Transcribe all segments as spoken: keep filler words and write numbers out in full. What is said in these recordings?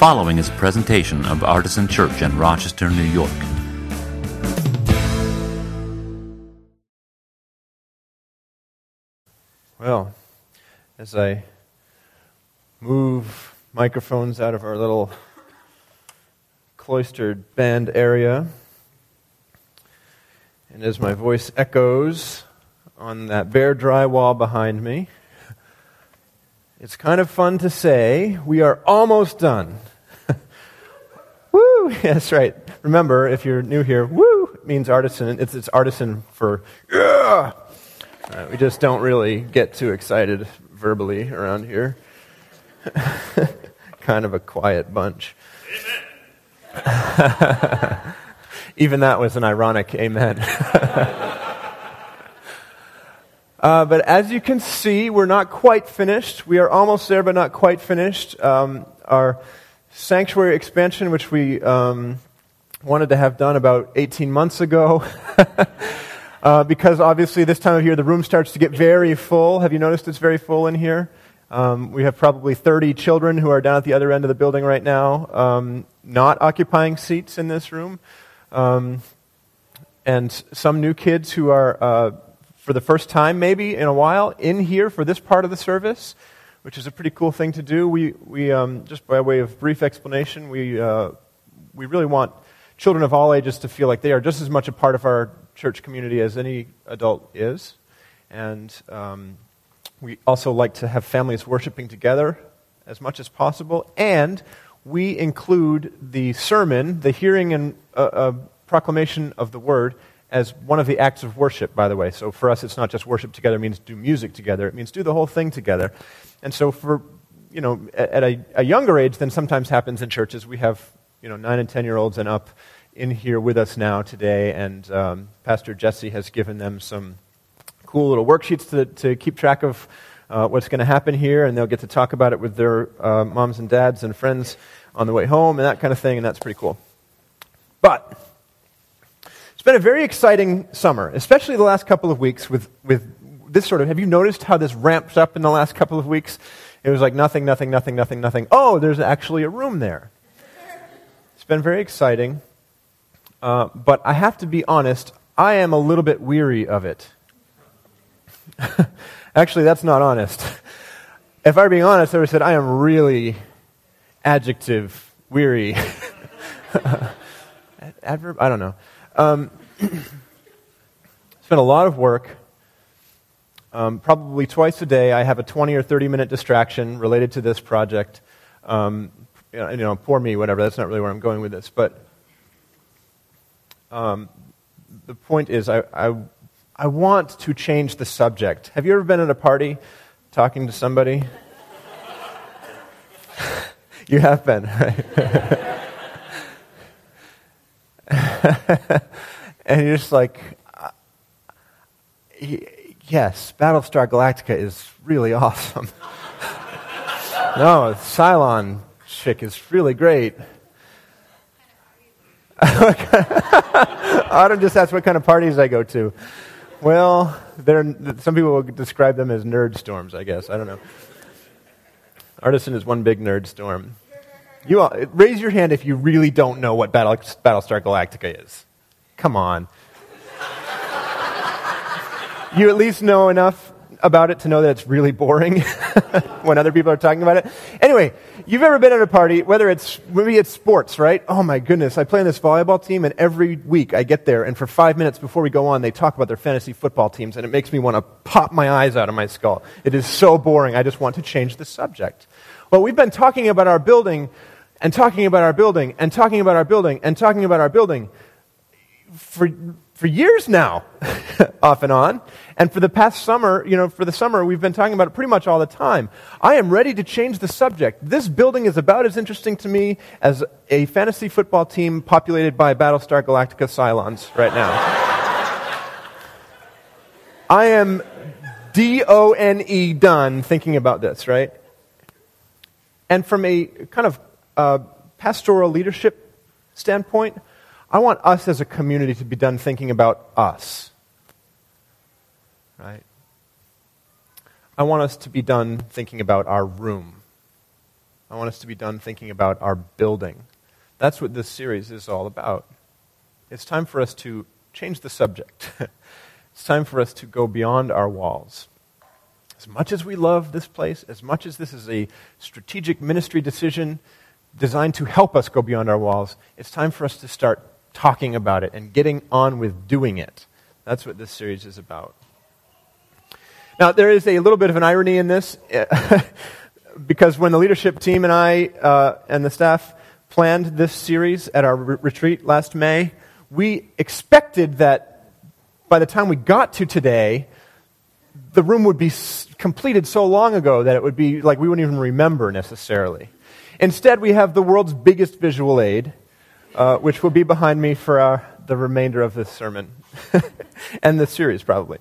following is a presentation of Artisan Church in Rochester, New York. Well, as I move microphones out of our little cloistered band area, and as my voice echoes on that bare drywall behind me, it's kind of fun to say, we are almost done. Woo! That's right. Remember, if you're new here, woo means artisan. It's, it's artisan for, yeah! Uh, we just don't really get too excited verbally around here. Kind of a quiet bunch. Amen. Even that was an ironic amen. Uh, but as you can see, we're not quite finished. We are almost there, but not quite finished. Um, our sanctuary expansion, which we um, wanted to have done about eighteen months ago, uh, because obviously this time of year the room starts to get very full. Have you noticed it's very full in here? Um, we have probably thirty children who are down at the other end of the building right now, um, not occupying seats in this room, um, and some new kids who are... Uh, for the first time maybe in a while, in here for this part of the service, which is a pretty cool thing to do. We, we um, just by way of brief explanation, we, uh, we really want children of all ages to feel like they are just as much a part of our church community as any adult is. And um, we also like to have families worshiping together as much as possible. And we include the sermon, the hearing and uh, uh, proclamation of the word, as one of the acts of worship, by the way. So for us, it's not just worship together. It means do music together. It means do the whole thing together. And so for, you know, at a, a younger age than sometimes happens in churches, we have, you know, nine and ten-year-olds and up in here with us now today. And um, Pastor Jesse has given them some cool little worksheets to, to keep track of uh, what's going to happen here. And they'll get to talk about it with their uh, moms and dads and friends on the way home and that kind of thing. And that's pretty cool. But... it's been a very exciting summer, especially the last couple of weeks with, with this sort of, have you noticed how this ramped up in the last couple of weeks? It was like nothing, nothing, nothing, nothing, nothing. Oh, there's actually a room there. It's been very exciting. Uh, but I have to be honest, I am a little bit weary of it. Actually, that's not honest. If I were being honest, I would have said, I am really adjective weary. Adverb? I don't know. Um, it's been a lot of work. Um, probably twice a day, I have a twenty or thirty minute distraction related to this project. Um, you know, you know, poor me, whatever. That's not really where I'm going with this. But um, the point is, I, I I want to change the subject. Have you ever been at a party talking to somebody? You have been, right? And you're just like, uh, yes, Battlestar Galactica is really awesome. No, Cylon chick is really great. Autumn just asked what kind of parties I go to. Well, some people will describe them as nerd storms, I guess. I don't know. Artisan is one big nerd storm. You all, raise your hand if you really don't know what Battle, Battlestar Galactica is. Come on. You at least know enough about it to know that it's really boring when other people are talking about it. Anyway, you've ever been at a party, whether it's, maybe it's sports, right? Oh my goodness, I play on this volleyball team and every week I get there and for five minutes before we go on, they talk about their fantasy football teams and it makes me want to pop my eyes out of my skull. It is so boring, I just want to change the subject. Well, we've been talking about our building and talking about our building and talking about our building and talking about our building for for years now, off and on. And for the past summer, you know, for the summer, we've been talking about it pretty much all the time. I am ready to change the subject. This building is about as interesting to me as a fantasy football team populated by Battlestar Galactica Cylons right now. I am D O N E done thinking about this, right? And from a kind of uh, pastoral leadership standpoint, I want us as a community to be done thinking about us, right? I want us to be done thinking about our room. I want us to be done thinking about our building. That's what this series is all about. It's time for us to change the subject. It's time for us to go beyond our walls. As much as we love this place, as much as this is a strategic ministry decision designed to help us go beyond our walls, it's time for us to start talking about it and getting on with doing it. That's what this series is about. Now, there is a little bit of an irony in this, because when the leadership team and I uh, and the staff planned this series at our re- retreat last May, we expected that by the time we got to today, the room would be s- completed so long ago that it would be like we wouldn't even remember necessarily. Instead, we have the world's biggest visual aid, uh, which will be behind me for our, the remainder of this sermon and this series probably.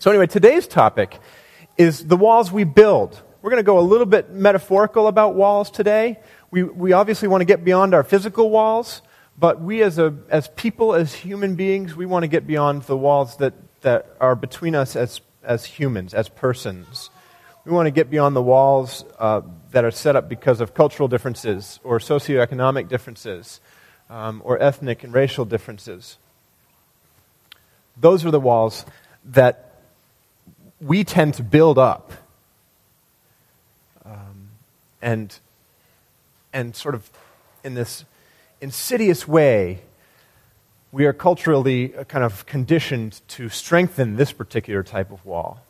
So anyway, today's topic is the walls we build. We're going to go a little bit metaphorical about walls today. We we obviously want to get beyond our physical walls, but we as a as people, as human beings, we want to get beyond the walls that, that are between us as as humans, as persons. We want to get beyond the walls uh, that are set up because of cultural differences or socioeconomic differences um, or ethnic and racial differences. Those are the walls that we tend to build up um, and and sort of in this insidious way, we are culturally kind of conditioned to strengthen this particular type of wall.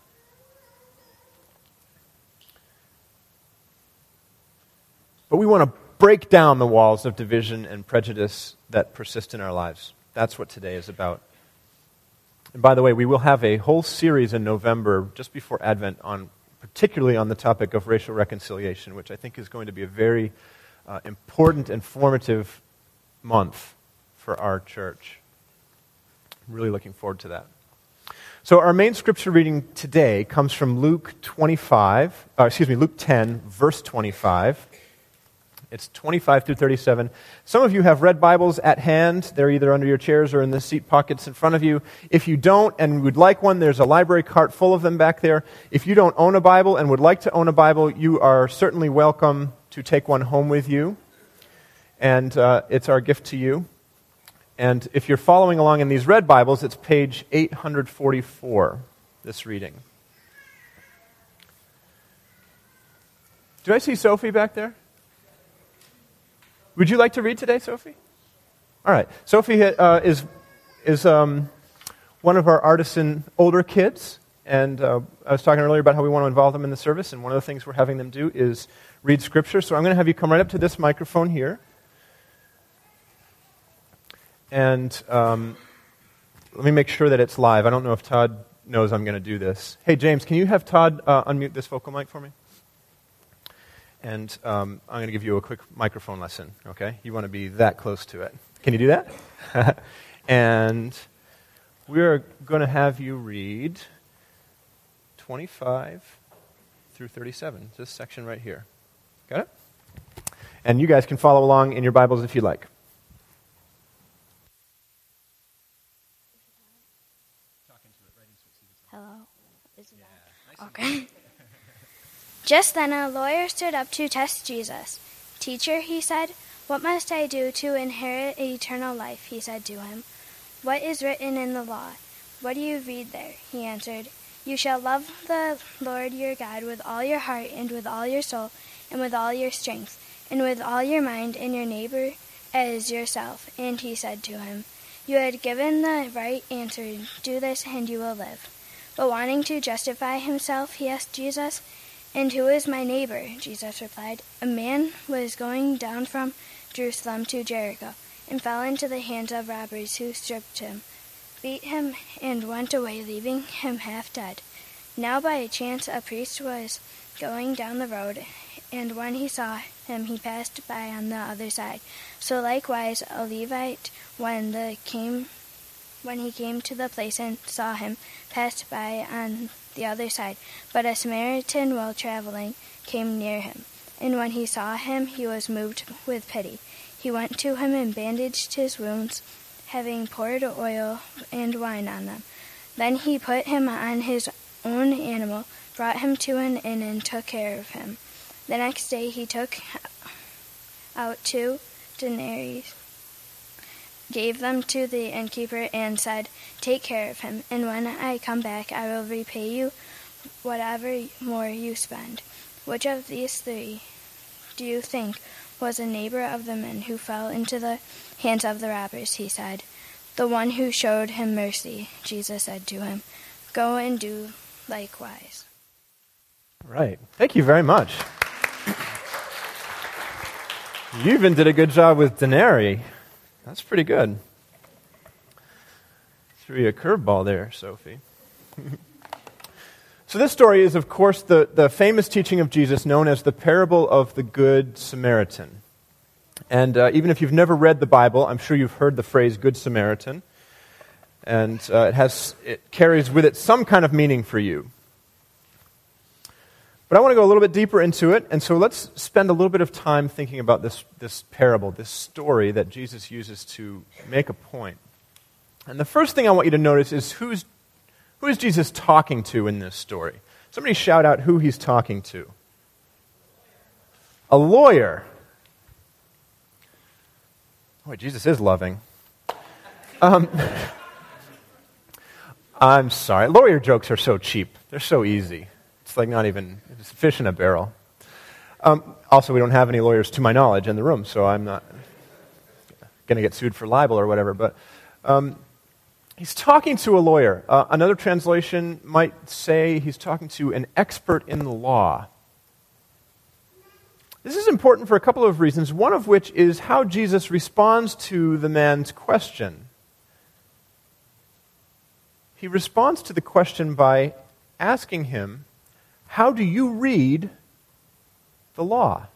But we want to break down the walls of division and prejudice that persist in our lives. That's what today is about. And by the way, we will have a whole series in November, just before Advent, on particularly on the topic of racial reconciliation, which I think is going to be a very uh, important and formative month for our church. I'm really looking forward to that. So our main scripture reading today comes from Luke twenty-five, uh, excuse me, Luke ten, verse twenty-five. It's twenty-five through thirty-seven. Some of you have red Bibles at hand. They're either under your chairs or in the seat pockets in front of you. If you don't and would like one, there's a library cart full of them back there. If you don't own a Bible and would like to own a Bible, you are certainly welcome to take one home with you. And uh, it's our gift to you. And if you're following along in these red Bibles, it's page eight forty-four, this reading. Do I see Sophie back there? Would you like to read today, Sophie? All right. Sophie uh, is is um, one of our Artisan older kids, and uh, I was talking earlier about how we want to involve them in the service, and one of the things we're having them do is read Scripture. So I'm going to have you come right up to this microphone here, and um, let me make sure that it's live. I don't know if Todd knows I'm going to do this. Hey, James, can you have Todd uh, unmute this vocal mic for me? And um, I'm going to give you a quick microphone lesson, okay? You want to be that close to it. Can you do that? And we're going to have you read twenty-five through thirty-seven, this section right here. Got it? And you guys can follow along in your Bibles if you like. Hello. Is it on? Okay. Just then a lawyer stood up to test Jesus. "Teacher," he said, "what must I do to inherit eternal life?" He said to him, "What is written in the law? What do you read there?" He answered, "You shall love the Lord your God with all your heart and with all your soul and with all your strength and with all your mind, and your neighbor as yourself." And he said to him, "You had given the right answer. Do this and you will live." But wanting to justify himself, he asked Jesus, "And who is my neighbor?" Jesus replied, "A man was going down from Jerusalem to Jericho and fell into the hands of robbers, who stripped him, beat him, and went away, leaving him half dead. Now by chance a priest was going down the road, and when he saw him, he passed by on the other side. So likewise a Levite, when the came when he came to the place and saw him, passed by on the other side. But a Samaritan, while traveling, came near him, and when he saw him, he was moved with pity. He went to him and bandaged his wounds, having poured oil and wine on them. Then he put him on his own animal, brought him to an inn, and took care of him. The next day he took out two denarii, gave them to the innkeeper, and said, "Take care of him, and when I come back I will repay you whatever more you spend." Which of these three do you think was a neighbor of the men who fell into the hands of the robbers? He said, "The one who showed him mercy." Jesus said to him, "Go and do likewise." All right. Thank you very much. You even did a good job with denarii. That's pretty good. Threw you a curveball there, Sophie. So this story is, of course, the, the famous teaching of Jesus known as the parable of the Good Samaritan. And uh, even if you've never read the Bible, I'm sure you've heard the phrase Good Samaritan. And uh, it has it carries with it some kind of meaning for you. But I want to go a little bit deeper into it, and so let's spend a little bit of time thinking about this, this parable, this story that Jesus uses to make a point. And the first thing I want you to notice is who's Who is Jesus talking to in this story? Somebody shout out who he's talking to. A lawyer. Boy, Jesus is loving. Um, I'm sorry. Lawyer jokes are so cheap. They're so easy. It's like not even, it's fish in a barrel. Um, also, we don't have any lawyers to my knowledge in the room, so I'm not going to get sued for libel or whatever, but... Um, He's talking to a lawyer. Uh, another translation might say he's talking to an expert in the law. This is important for a couple of reasons, one of which is how Jesus responds to the man's question. He responds to the question by asking him, "How do you read the law?"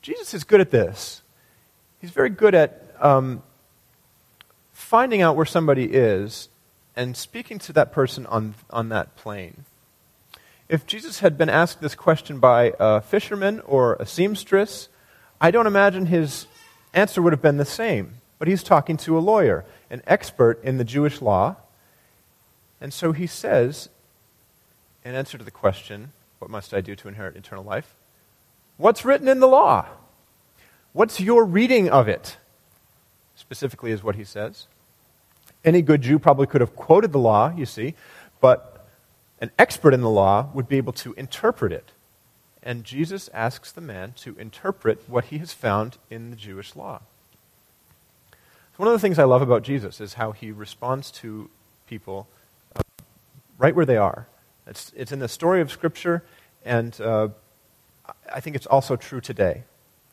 Jesus is good at this. He's very good at... Um, finding out where somebody is and speaking to that person on, on that plane. If Jesus had been asked this question by a fisherman or a seamstress, I don't imagine his answer would have been the same. But he's talking to a lawyer, an expert in the Jewish law. And so he says, in answer to the question, "What must I do to inherit eternal life?" What's written in the law? What's your reading of it? Specifically is what he says. Any good Jew probably could have quoted the law, you see, but an expert in the law would be able to interpret it. And Jesus asks the man to interpret what he has found in the Jewish law. One of the things I love about Jesus is how he responds to people uh, right where they are. It's, it's in the story of Scripture, and uh, I think it's also true today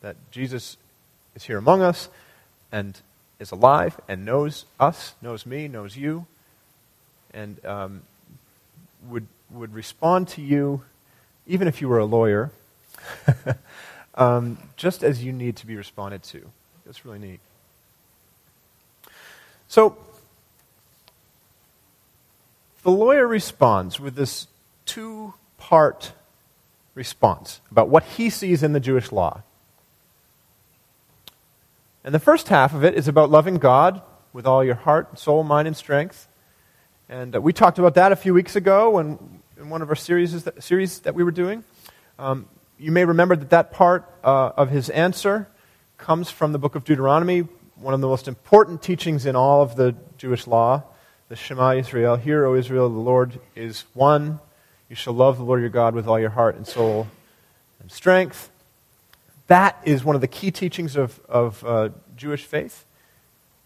that Jesus is here among us and is alive and knows us, knows me, knows you, and um, would would respond to you, even if you were a lawyer, um, just as you need to be responded to. That's really neat. So, the lawyer responds with this two-part response about what he sees in the Jewish law. And the first half of it is about loving God with all your heart, soul, mind, and strength. And uh, we talked about that a few weeks ago when, in one of our series that, series that we were doing. Um, you may remember that that part uh, of his answer comes from the book of Deuteronomy, one of the most important teachings in all of the Jewish law, the Shema Yisrael. "Hear, O Israel, the Lord is one. You shall love the Lord your God with all your heart and soul and strength." That is one of the key teachings of, of uh, Jewish faith.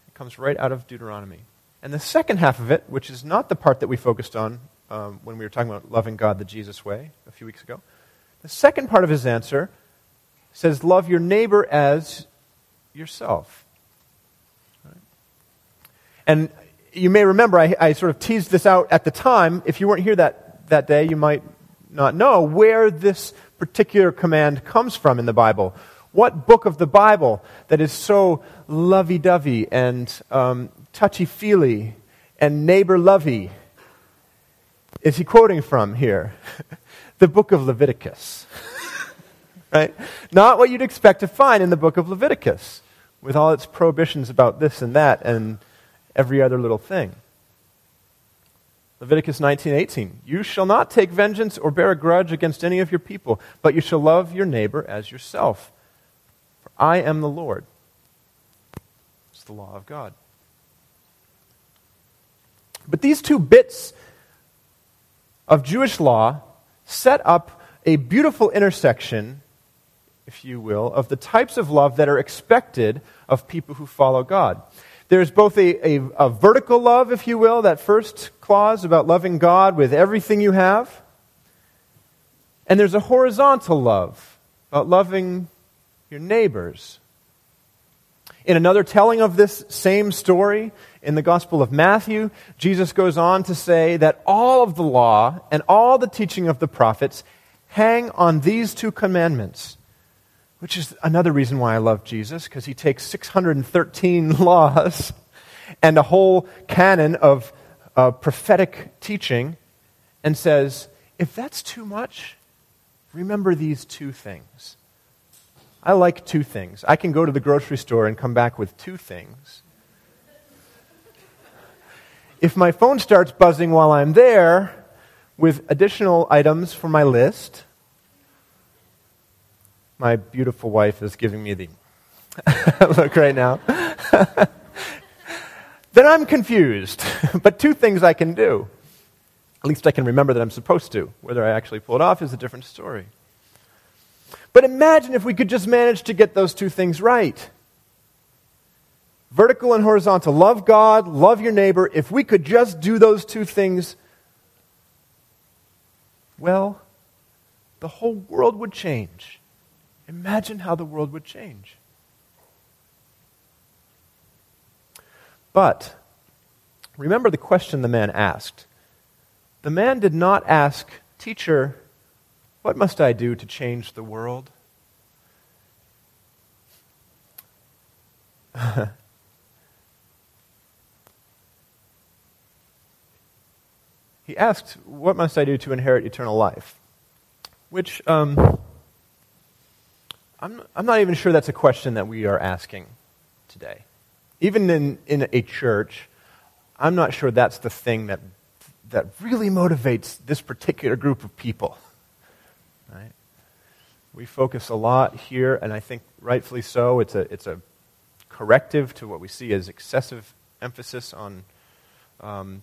It comes right out of Deuteronomy. And the second half of it, which is not the part that we focused on um, when we were talking about loving God the Jesus way a few weeks ago, the second part of his answer says, "Love your neighbor as yourself." Right? And you may remember, I, I sort of teased this out at the time. If you weren't here that, that day, you might not know where this particular command comes from in the Bible. What book of the Bible that is so lovey-dovey and um, touchy-feely and neighbor-lovey is he quoting from here? The book of Leviticus. Right? Not what you'd expect to find in the book of Leviticus, with all its prohibitions about this and that and every other little thing. Leviticus nineteen eighteen, you shall not take vengeance or bear a grudge against any of your people, but you shall love your neighbor as yourself. For I am the Lord. It's the law of God. But these two bits of Jewish law set up a beautiful intersection, if you will, of the types of love that are expected of people who follow God. There's both a, a, a vertical love, if you will, that first clause about loving God with everything you have. And there's a horizontal love about loving your neighbors. In another telling of this same story, in the Gospel of Matthew, Jesus goes on to say that all of the law and all the teaching of the prophets hang on these two commandments. Which is another reason why I love Jesus, because he takes six hundred thirteen laws and a whole canon of uh, prophetic teaching and says, if that's too much, remember these two things. I like two things. I can go to the grocery store and come back with two things. If my phone starts buzzing while I'm there with additional items for my list, my beautiful wife is giving me the look right now. Then I'm confused. But two things I can do. At least I can remember that I'm supposed to. Whether I actually pull it off is a different story. But imagine if we could just manage to get those two things right. Vertical and horizontal. Love God, love your neighbor. If we could just do those two things, well, the whole world would change. Imagine how the world would change. But remember the question the man asked. The man did not ask, "Teacher, what must I do to change the world?" He asked, "What must I do to inherit eternal life?" Which, um... I'm I'm not even sure that's a question that we are asking today. Even in, in a church, I'm not sure that's the thing that that really motivates this particular group of people. Right? We focus a lot here, and I think rightfully so. It's a it's a corrective to what we see as excessive emphasis on um,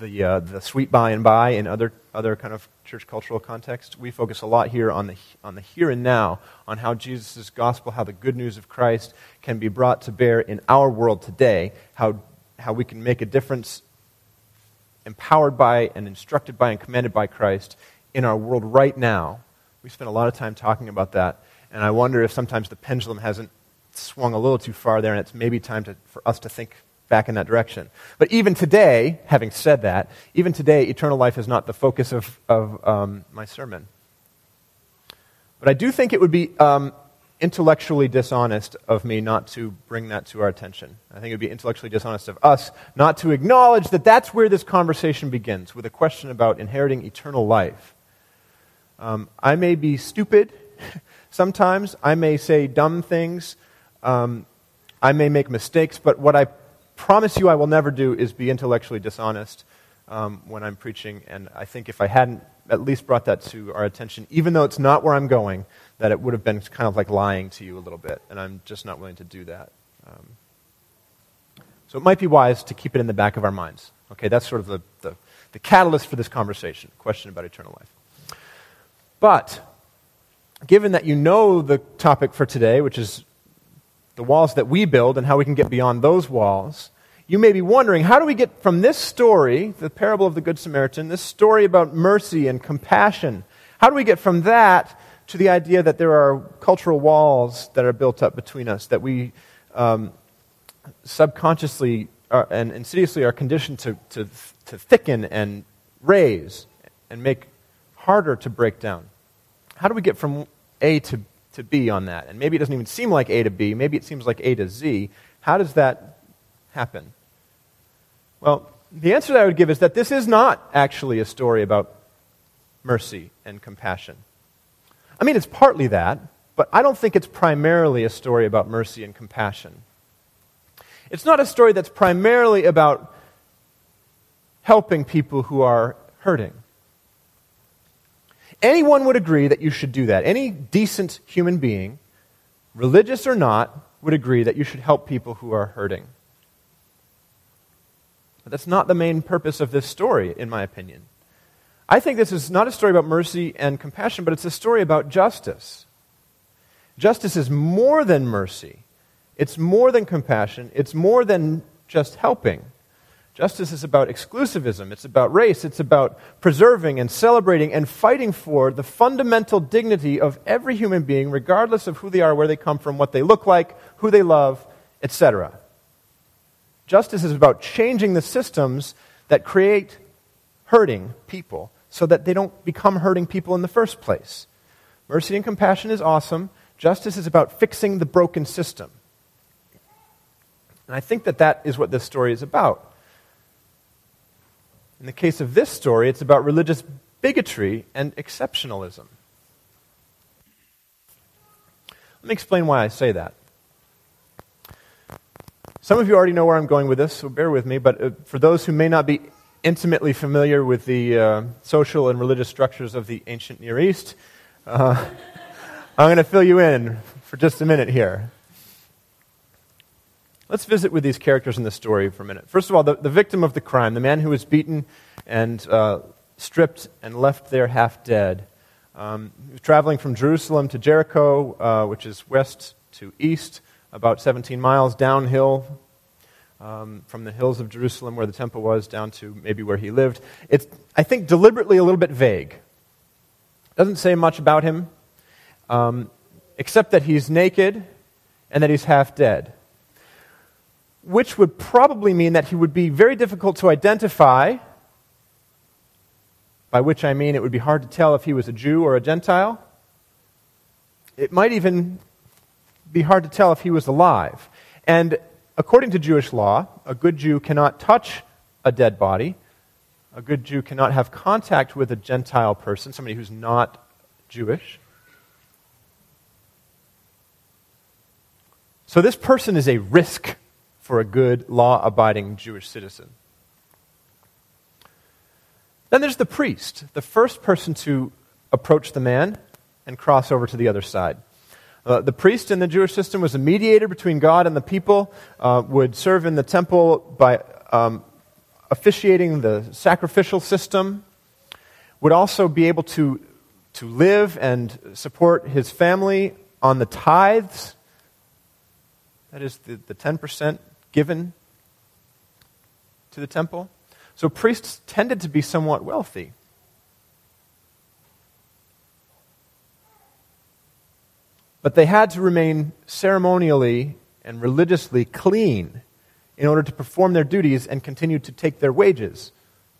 the uh, the sweet by and by in other other kind of church cultural context. We focus a lot here on the on the here and now, on how Jesus' gospel, how the good news of Christ can be brought to bear in our world today, how how we can make a difference, empowered by and instructed by and commanded by Christ in our world right now. We spend a lot of time talking about that, and I wonder if sometimes the pendulum hasn't swung a little too far there, and it's maybe time to, for us to think back in that direction. But even today, having said that, even today, eternal life is not the focus of, of um, my sermon. But I do think it would be um, intellectually dishonest of me not to bring that to our attention. I think it would be intellectually dishonest of us not to acknowledge that that's where this conversation begins, with a question about inheriting eternal life. Um, I may be stupid sometimes. I may say dumb things. Um, I may make mistakes, but what I promise you I will never do is be intellectually dishonest um, when I'm preaching, and I think if I hadn't at least brought that to our attention, even though it's not where I'm going, that it would have been kind of like lying to you a little bit, and I'm just not willing to do that. Um, so it might be wise to keep it in the back of our minds. Okay, that's sort of the, the, the catalyst for this conversation, question about eternal life. But given that you know the topic for today, which is the walls that we build and how we can get beyond those walls, you may be wondering, how do we get from this story, the parable of the Good Samaritan, this story about mercy and compassion, how do we get from that to the idea that there are cultural walls that are built up between us, that we um, subconsciously are, and insidiously are conditioned to, to, to thicken and raise and make harder to break down? How do we get from A to B? to B on that? And maybe it doesn't even seem like A to B. Maybe it seems like A to Z. How does that happen? Well, the answer that I would give is that this is not actually a story about mercy and compassion. I mean, it's partly that, but I don't think it's primarily a story about mercy and compassion. It's not a story that's primarily about helping people who are hurting. Anyone would agree that you should do that. Any decent human being, religious or not, would agree that you should help people who are hurting. But that's not the main purpose of this story, in my opinion. I think this is not a story about mercy and compassion, but it's a story about justice. Justice is more than mercy. It's more than compassion. It's more than just helping. Justice is about exclusivism. It's about race. It's about preserving and celebrating and fighting for the fundamental dignity of every human being, regardless of who they are, where they come from, what they look like, who they love, et cetera. Justice is about changing the systems that create hurting people so that they don't become hurting people in the first place. Mercy and compassion is awesome. Justice is about fixing the broken system. And I think that that is what this story is about. In the case of this story, it's about religious bigotry and exceptionalism. Let me explain why I say that. Some of you already know where I'm going with this, so bear with me, but for those who may not be intimately familiar with the uh, social and religious structures of the ancient Near East, uh, I'm going to fill you in for just a minute here. Let's visit with these characters in the story for a minute. First of all, the, the victim of the crime, the man who was beaten and uh, stripped and left there half dead. Um, he was traveling from Jerusalem to Jericho, uh, which is west to east, about seventeen miles downhill um, from the hills of Jerusalem where the temple was down to maybe where he lived. It's, I think, deliberately a little bit vague. Doesn't say much about him, um, except that he's naked and that he's half dead, which would probably mean that he would be very difficult to identify, by which I mean it would be hard to tell if he was a Jew or a Gentile. It might even be hard to tell if he was alive. And according to Jewish law, a good Jew cannot touch a dead body. A good Jew cannot have contact with a Gentile person, somebody who's not Jewish. So this person is a risk for a good, law-abiding Jewish citizen. Then there's the priest, the first person to approach the man and cross over to the other side. Uh, the priest in the Jewish system was a mediator between God and the people, uh, would serve in the temple by um, officiating the sacrificial system, would also be able to, to live and support his family on the tithes, that is the, the ten percent given to the temple. So priests tended to be somewhat wealthy. But they had to remain ceremonially and religiously clean in order to perform their duties and continue to take their wages.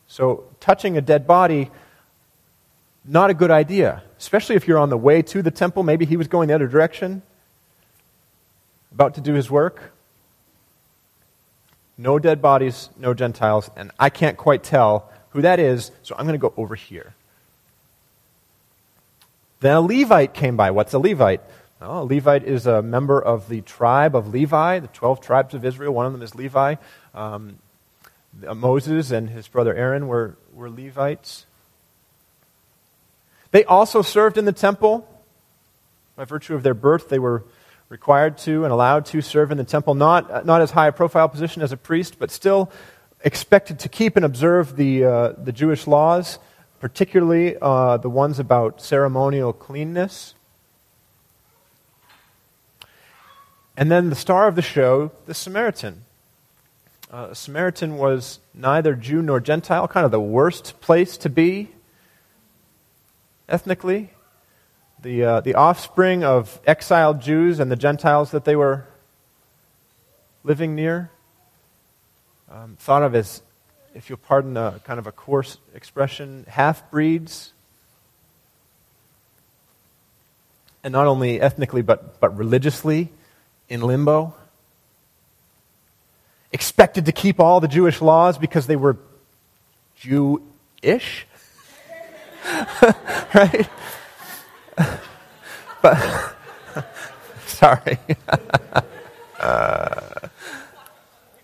So touching a dead body, not a good idea, especially if you're on the way to the temple. Maybe he was going the other direction, about to do his work. No dead bodies, no Gentiles, and I can't quite tell who that is, so I'm going to go over here. Then a Levite came by. What's a Levite? Well, a Levite is a member of the tribe of Levi, the twelve tribes of Israel. One of them is Levi. Um, Moses and his brother Aaron were, were Levites. They also served in the temple. By virtue of their birth, they were required to and allowed to serve in the temple, not not as high a profile position as a priest, but still expected to keep and observe the uh, the Jewish laws, particularly uh, the ones about ceremonial cleanness. And then the star of the show, the Samaritan. Uh, a Samaritan was neither Jew nor Gentile, kind of the worst place to be ethnically. The uh, the offspring of exiled Jews and the Gentiles that they were living near, um, thought of as, if you'll pardon a kind of a coarse expression, half-breeds. And not only ethnically, but, but religiously, in limbo. Expected to keep all the Jewish laws because they were Jewish. Right? But sorry. uh,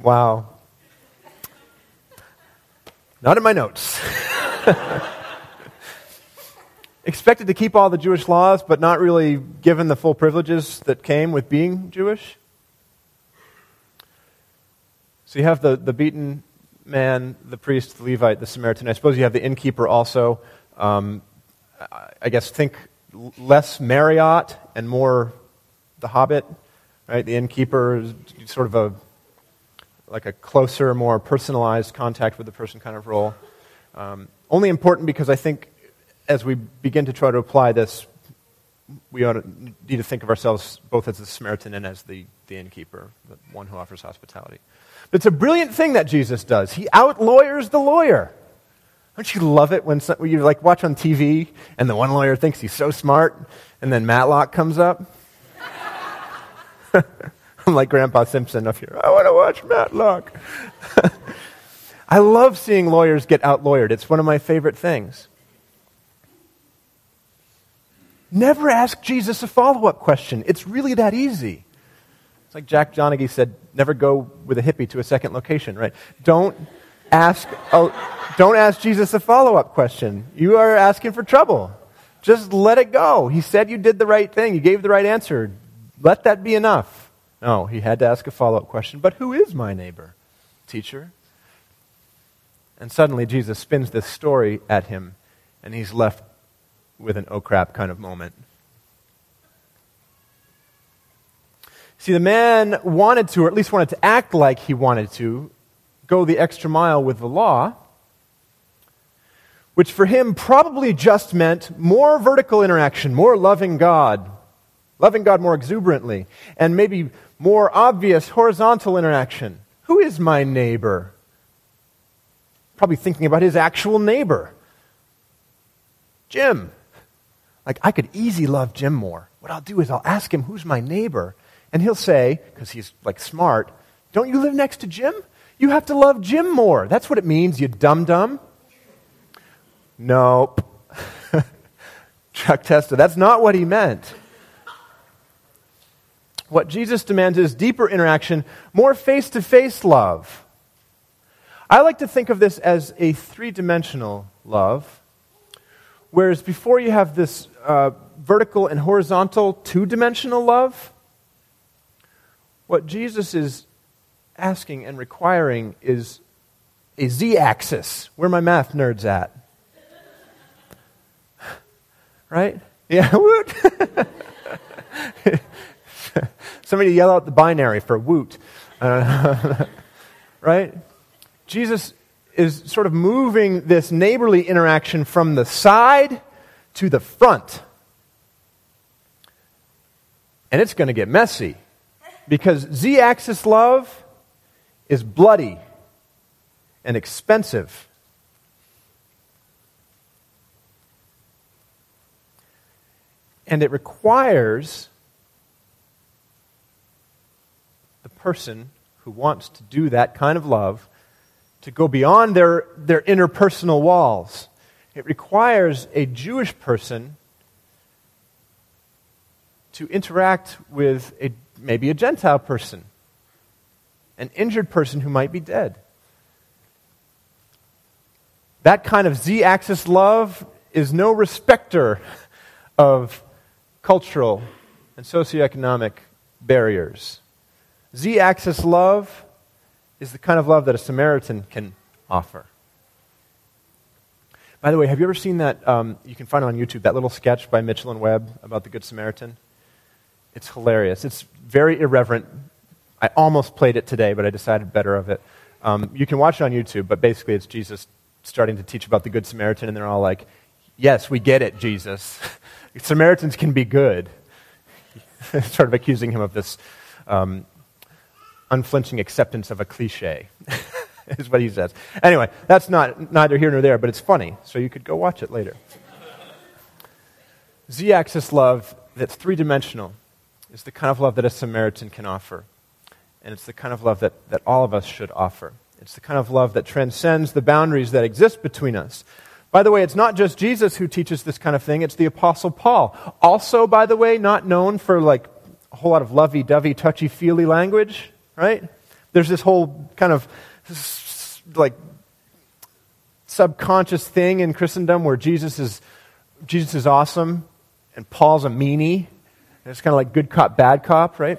wow. Not in my notes. Expected to keep all the Jewish laws, but not really given the full privileges that came with being Jewish. So you have the, the beaten man, the priest, the Levite, the Samaritan. I suppose you have the innkeeper also. Um, I guess think less Marriott and more the Hobbit, right? The innkeeper is sort of a like a closer, more personalized contact with the person kind of role. Um, only important because I think as we begin to try to apply this, we ought to need to think of ourselves both as the Samaritan and as the, the innkeeper, the one who offers hospitality. But it's a brilliant thing that Jesus does. He out-lawyers the lawyer. Don't you love it when, some, when you like watch on T V and the one lawyer thinks he's so smart and then Matlock comes up? I'm like Grandpa Simpson up here. I want to watch Matlock. I love seeing lawyers get out-lawyered. It's one of my favorite things. Never ask Jesus a follow-up question. It's really that easy. It's like Jack Donaghy said, never go with a hippie to a second location, right? Don't ask a, don't ask Jesus a follow-up question. You are asking for trouble. Just let it go. He said you did the right thing. You gave the right answer. Let that be enough. No, he had to ask a follow-up question. But who is my neighbor? Teacher. And suddenly Jesus spins this story at him, and he's left with an oh crap kind of moment. See, the man wanted to, or at least wanted to act like he wanted to, go the extra mile with the law, which for him probably just meant more vertical interaction, more loving God, loving God more exuberantly, and maybe more obvious horizontal interaction. Who is my neighbor? Probably thinking about his actual neighbor. Jim. Like, I could easily love Jim more. What I'll do is I'll ask him, who's my neighbor? And he'll say, because he's, like, smart, don't you live next to Jim? You have to love Jim more. That's what it means, you dum-dum. Nope. Chuck Testa, that's not what he meant. What Jesus demands is deeper interaction, more face-to-face love. I like to think of this as a three-dimensional love. Whereas before you have this uh, vertical and horizontal two-dimensional love, what Jesus is asking and requiring is a z-axis. Where are my math nerds at? Right? Yeah, woot. Somebody yell out the binary for woot. Uh, right? Jesus is sort of moving this neighborly interaction from the side to the front. And it's going to get messy because z-axis love is bloody and expensive. And it requires the person who wants to do that kind of love to go beyond their, their interpersonal walls. It requires a Jewish person to interact with a, maybe a Gentile person, an injured person who might be dead. That kind of z-axis love is no respecter of cultural and socioeconomic barriers. Z-axis love is the kind of love that a Samaritan can offer. By the way, have you ever seen that, um, you can find it on YouTube, that little sketch by Mitchell and Webb about the Good Samaritan? It's hilarious. It's very irreverent. I almost played it today, but I decided better of it. Um, you can watch it on YouTube, but basically it's Jesus starting to teach about the Good Samaritan, and they're all like, yes, we get it, Jesus. Samaritans can be good. Sort of accusing him of this um unflinching acceptance of a cliche, is what he says. Anyway, that's not neither here nor there, but it's funny, so you could go watch it later. Z-axis love that's three-dimensional is the kind of love that a Samaritan can offer, and it's the kind of love that, that all of us should offer. It's the kind of love that transcends the boundaries that exist between us. By the way, it's not just Jesus who teaches this kind of thing, it's the Apostle Paul. Also, by the way, not known for like a whole lot of lovey-dovey, touchy-feely language. Right? There's this whole kind of like subconscious thing in Christendom where Jesus is Jesus is awesome and Paul's a meanie. And it's kind of like good cop, bad cop, right?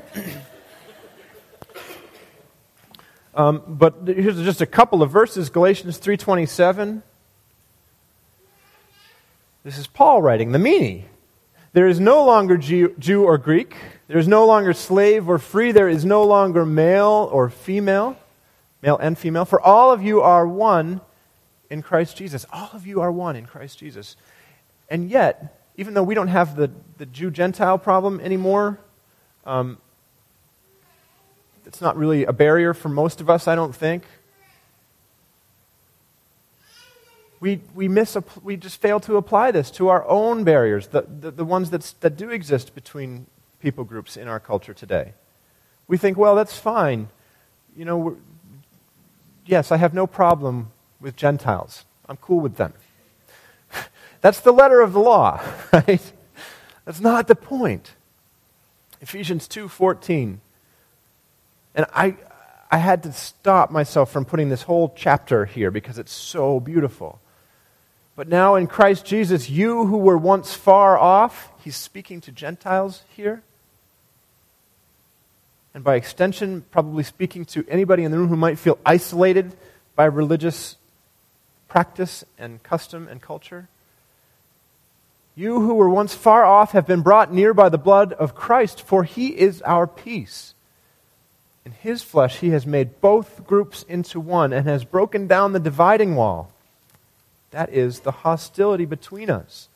um, but here's just a couple of verses. Galatians three twenty-seven. This is Paul writing, the meanie. There is no longer Jew, Jew or Greek. There is no longer slave or free. There is no longer male or female. Male and female. For all of you are one in Christ Jesus. All of you are one in Christ Jesus. And yet, even though we don't have the, the Jew-Gentile problem anymore, um, it's not really a barrier for most of us, I don't think. We we miss we just fail to apply this to our own barriers, the, the, the ones that's, that do exist between people groups in our culture today. We think, well, that's fine. You know, we're, yes, I have no problem with Gentiles. I'm cool with them. That's the letter of the law, right? That's not the point. Ephesians two fourteen. And I I had to stop myself from putting this whole chapter here because it's so beautiful. But now in Christ Jesus, you who were once far off, he's speaking to Gentiles here. And by extension, probably speaking to anybody in the room who might feel isolated by religious practice and custom and culture. You who were once far off have been brought near by the blood of Christ, for he is our peace. In his flesh he has made both groups into one and has broken down the dividing wall. That is the hostility between us.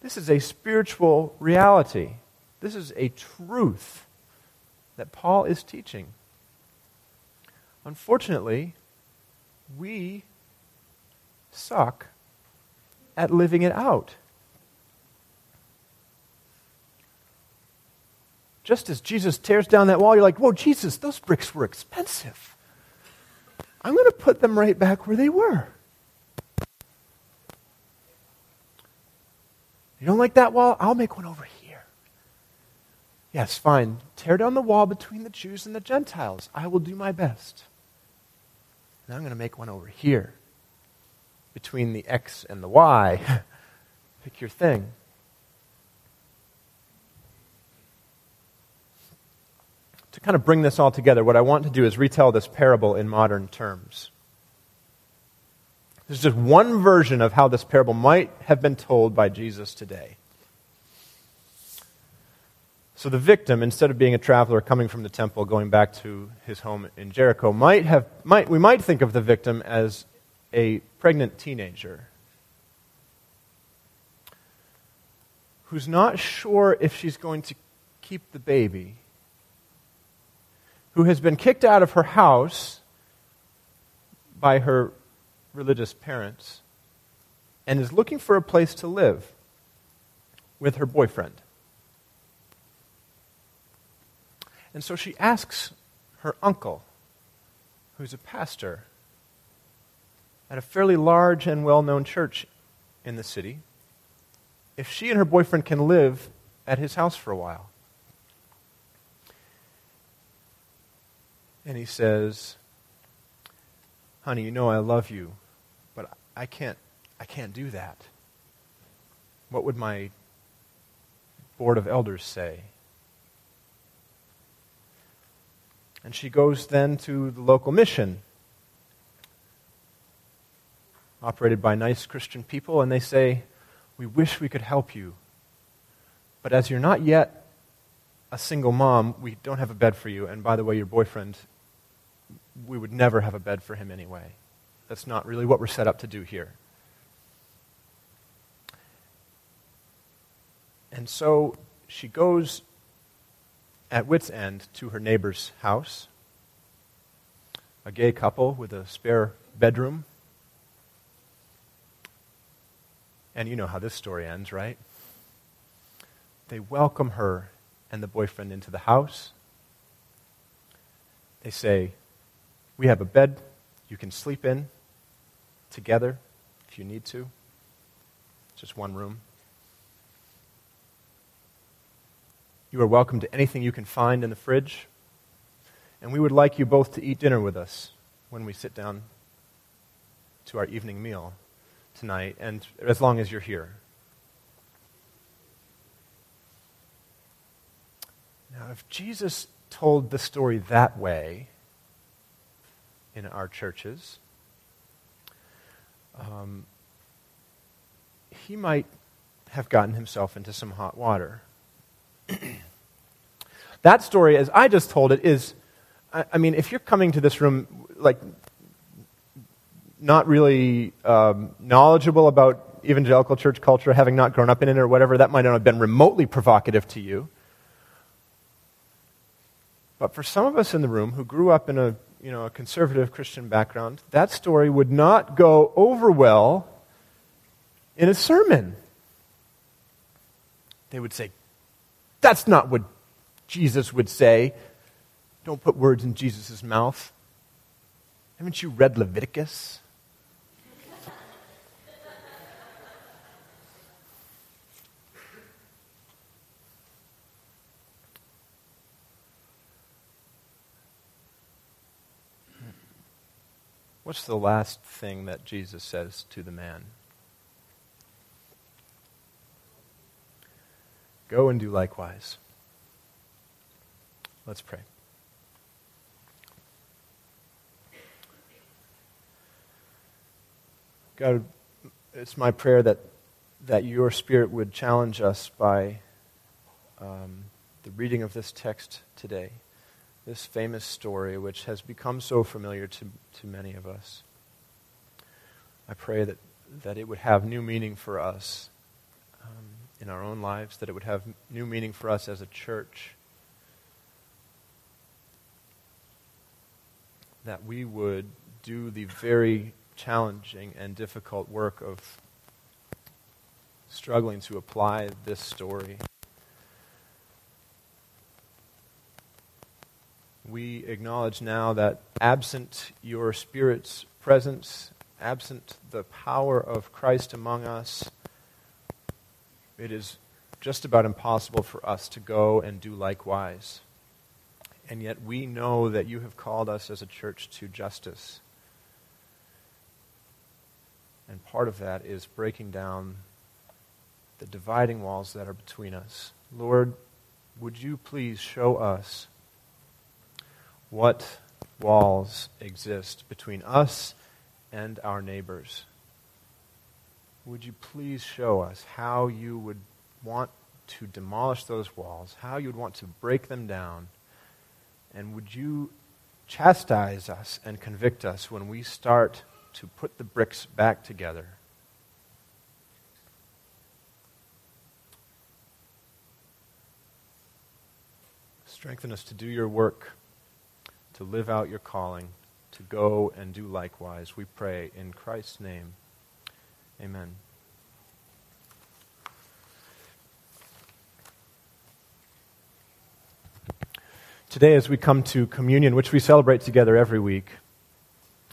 This is a spiritual reality. This is a truth that Paul is teaching. Unfortunately, we suck at living it out. Just as Jesus tears down that wall, you're like, whoa, Jesus, those bricks were expensive. I'm going to put them right back where they were. You don't like that wall? I'll make one over here. Yes, fine. Tear down the wall between the Jews and the Gentiles. I will do my best. And I'm going to make one over here between the X and the Y. Pick your thing. To kind of bring this all together, what I want to do is retell this parable in modern terms. There's just one version of how this parable might have been told by Jesus today. So the victim, instead of being a traveler coming from the temple, going back to his home in Jericho, might have might we might think of the victim as a pregnant teenager who's not sure if she's going to keep the baby, who has been kicked out of her house by her religious parents and is looking for a place to live with her boyfriend. And so she asks her uncle, who's a pastor at a fairly large and well-known church in the city, if she and her boyfriend can live at his house for a while. And he says, honey, you know I love you, but I can't, I can't do that. What would my board of elders say? And she goes then to the local mission, operated by nice Christian people, and they say, we wish we could help you, but as you're not yet a single mom, we don't have a bed for you, and by the way, your boyfriend, we would never have a bed for him anyway. That's not really what we're set up to do here. And so she goes at wit's end to her neighbor's house, a gay couple with a spare bedroom. And you know how this story ends, right? They welcome her and the boyfriend into the house. They say, we have a bed you can sleep in together if you need to. It's just one room. You are welcome to anything you can find in the fridge. And we would like you both to eat dinner with us when we sit down to our evening meal tonight and as long as you're here. Now, if Jesus told the story that way in our churches, um, he might have gotten himself into some hot water. That story, as I just told it, is, I, I mean, if you're coming to this room, like, not really um, knowledgeable about evangelical church culture, having not grown up in it or whatever, that might not have been remotely provocative to you. But for some of us in the room who grew up in a, you know, a conservative Christian background, that story would not go over well in a sermon. They would say, that's not what Jesus would say. Don't put words in Jesus' mouth. Haven't you read Leviticus? What's the last thing that Jesus says to the man? Go and do likewise. Let's pray. God, it's my prayer that that your Spirit would challenge us by um, the reading of this text today, this famous story which has become so familiar to, to many of us. I pray that, that it would have new meaning for us um, in our own lives, that it would have new meaning for us as a church, that we would do the very challenging and difficult work of struggling to apply this story. We acknowledge now that absent your Spirit's presence, absent the power of Christ among us, it is just about impossible for us to go and do likewise. And yet we know that you have called us as a church to justice. And part of that is breaking down the dividing walls that are between us. Lord, would you please show us what walls exist between us and our neighbors? Would you please show us how you would want to demolish those walls, how you'd want to break them down, and would you chastise us and convict us when we start to put the bricks back together. Strengthen us to do your work, to live out your calling, to go and do likewise. We pray in Christ's name. Amen. Today, as we come to communion, which we celebrate together every week,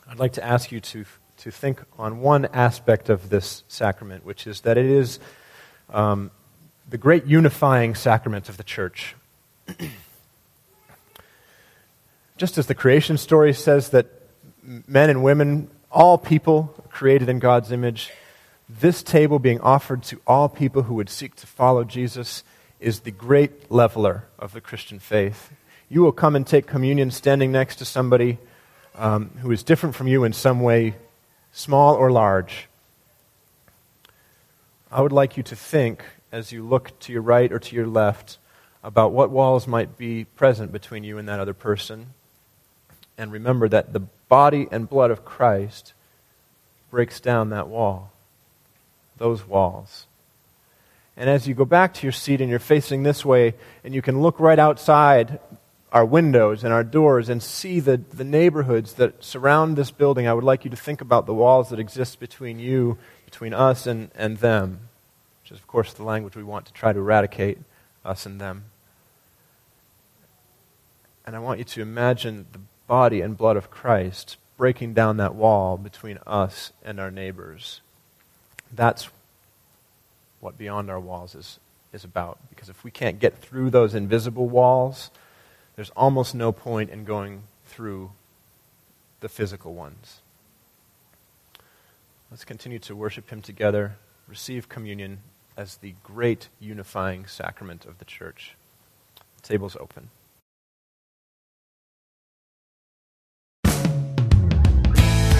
I'd like to ask you to to think on one aspect of this sacrament, which is that it is um, the great unifying sacrament of the church. Just as the creation story says that men and women, all people created in God's image, this table being offered to all people who would seek to follow Jesus is the great leveler of the Christian faith. You will come and take communion standing next to somebody Um, who is different from you in some way, small or large. I would like you to think, as you look to your right or to your left, about what walls might be present between you and that other person. And remember that the body and blood of Christ breaks down that wall, those walls. And as you go back to your seat and you're facing this way, and you can look right outside our windows and our doors and see the, the neighborhoods that surround this building, I would like you to think about the walls that exist between you, between us and, and them, which is, of course, the language we want to try to eradicate, us and them. And I want you to imagine the body and blood of Christ breaking down that wall between us and our neighbors. That's what Beyond Our Walls is, is about, because if we can't get through those invisible walls, there's almost no point in going through the physical ones. Let's continue to worship him together, receive communion as the great unifying sacrament of the church. The table's open.